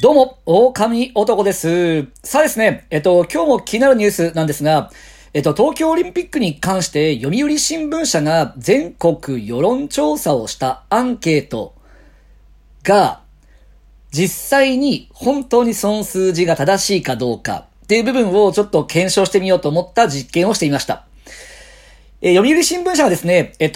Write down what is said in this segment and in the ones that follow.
どうも、狼男です。さあですね、今日も気になるニュースなんですが、東京オリンピックに関して読売新聞社が全国世論調査をしたアンケートが、実際に本当にその数字が正しいかどうかっていう部分をちょっと検証してみようと思った実験をしていました。読売新聞社はですね、今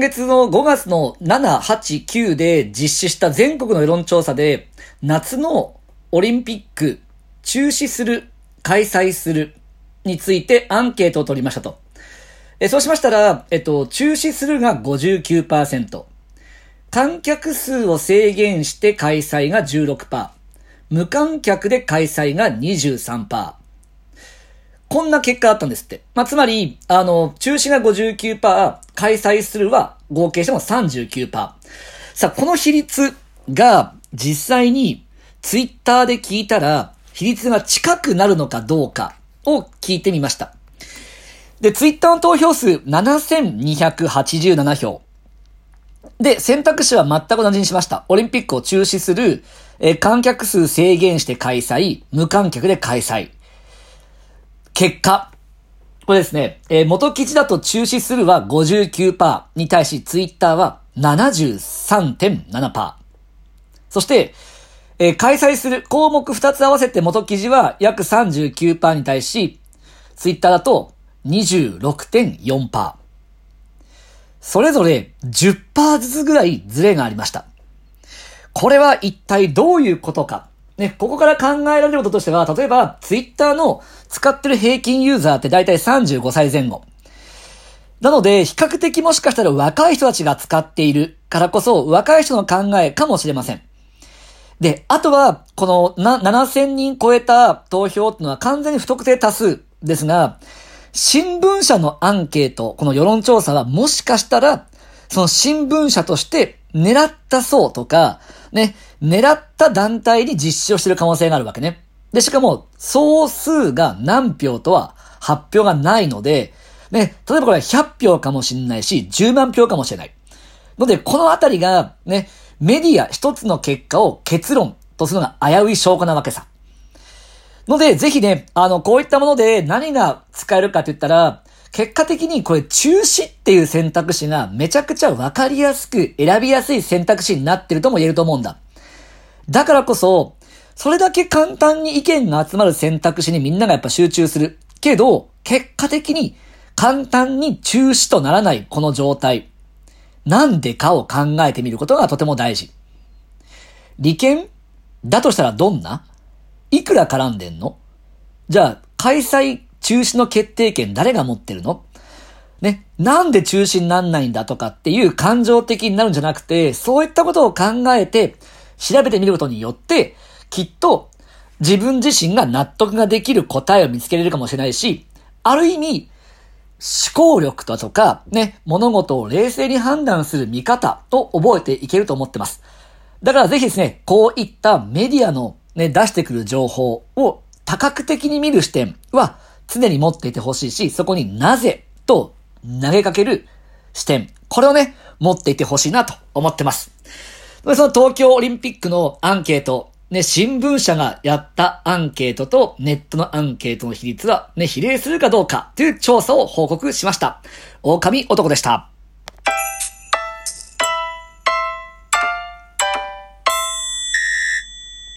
月の5月の7、8、9で実施した全国の世論調査で、夏のオリンピック中止する、開催するについてアンケートを取りましたと。そうしましたら、中止するが 59%、観客数を制限して開催が 16%、無観客で開催が 23%、こんな結果あったんですって。つまり、中止が 59%、開催するは合計しても 39%。さあ、この比率が実際にツイッターで聞いたら、比率が近くなるのかどうかを聞いてみました。で、ツイッターの投票数7287票。で、選択肢は全く同じにしました。オリンピックを中止する、観客数制限して開催、無観客で開催。結果。これですね、元記事だと中止するは 59% に対し、ツイッターは 73.7%。そして、開催する項目2つ合わせて元記事は約 39% に対し、ツイッターだと 26.4%。それぞれ 10% ずつぐらいズレがありました。これは一体どういうことか。ね、ここから考えられることとしては、例えば、ツイッターの使ってる平均ユーザーってだいたい35歳前後。なので、比較的もしかしたら若い人たちが使っているからこそ、若い人の考えかもしれません。で、あとは、この7000人超えた投票っていうのは完全に不特定多数ですが、新聞社のアンケート、この世論調査はもしかしたら、その新聞社として狙った層とか、ね、狙った団体に実施をしている可能性があるわけね。で、しかも、総数が何票とは発表がないので、ね、例えばこれは100票かもしれないし、10万票かもしれない。ので、このあたりが、ね、メディア一つの結果を結論とするのが危うい証拠なわけさ。ので、ぜひね、こういったもので何が使えるかって言ったら、結果的にこれ中止っていう選択肢がめちゃくちゃわかりやすく選びやすい選択肢になってるとも言えると思うんだ。だからこそ、それだけ簡単に意見が集まる選択肢にみんながやっぱ集中する。けど、結果的に簡単に中止とならないこの状態。なんでかを考えてみることがとても大事。利権だとしたらどんな？いくら絡んでんの？じゃあ、開催中止の決定権誰が持ってるの？ね、なんで中止になんないんだとかっていう感情的になるんじゃなくて、そういったことを考えて調べてみることによって、きっと自分自身が納得ができる答えを見つけれるかもしれないし、ある意味、思考力だとか、ね、物事を冷静に判断する見方を覚えていけると思ってます。だからぜひですね、こういったメディアの、ね、出してくる情報を多角的に見る視点は、常に持っていてほしいし、そこになぜと投げかける視点。これをね、持っていてほしいなと思ってます。その東京オリンピックのアンケート、ね、新聞社がやったアンケートとネットのアンケートの比率はね、比例するかどうかという調査を報告しました。狼男でした。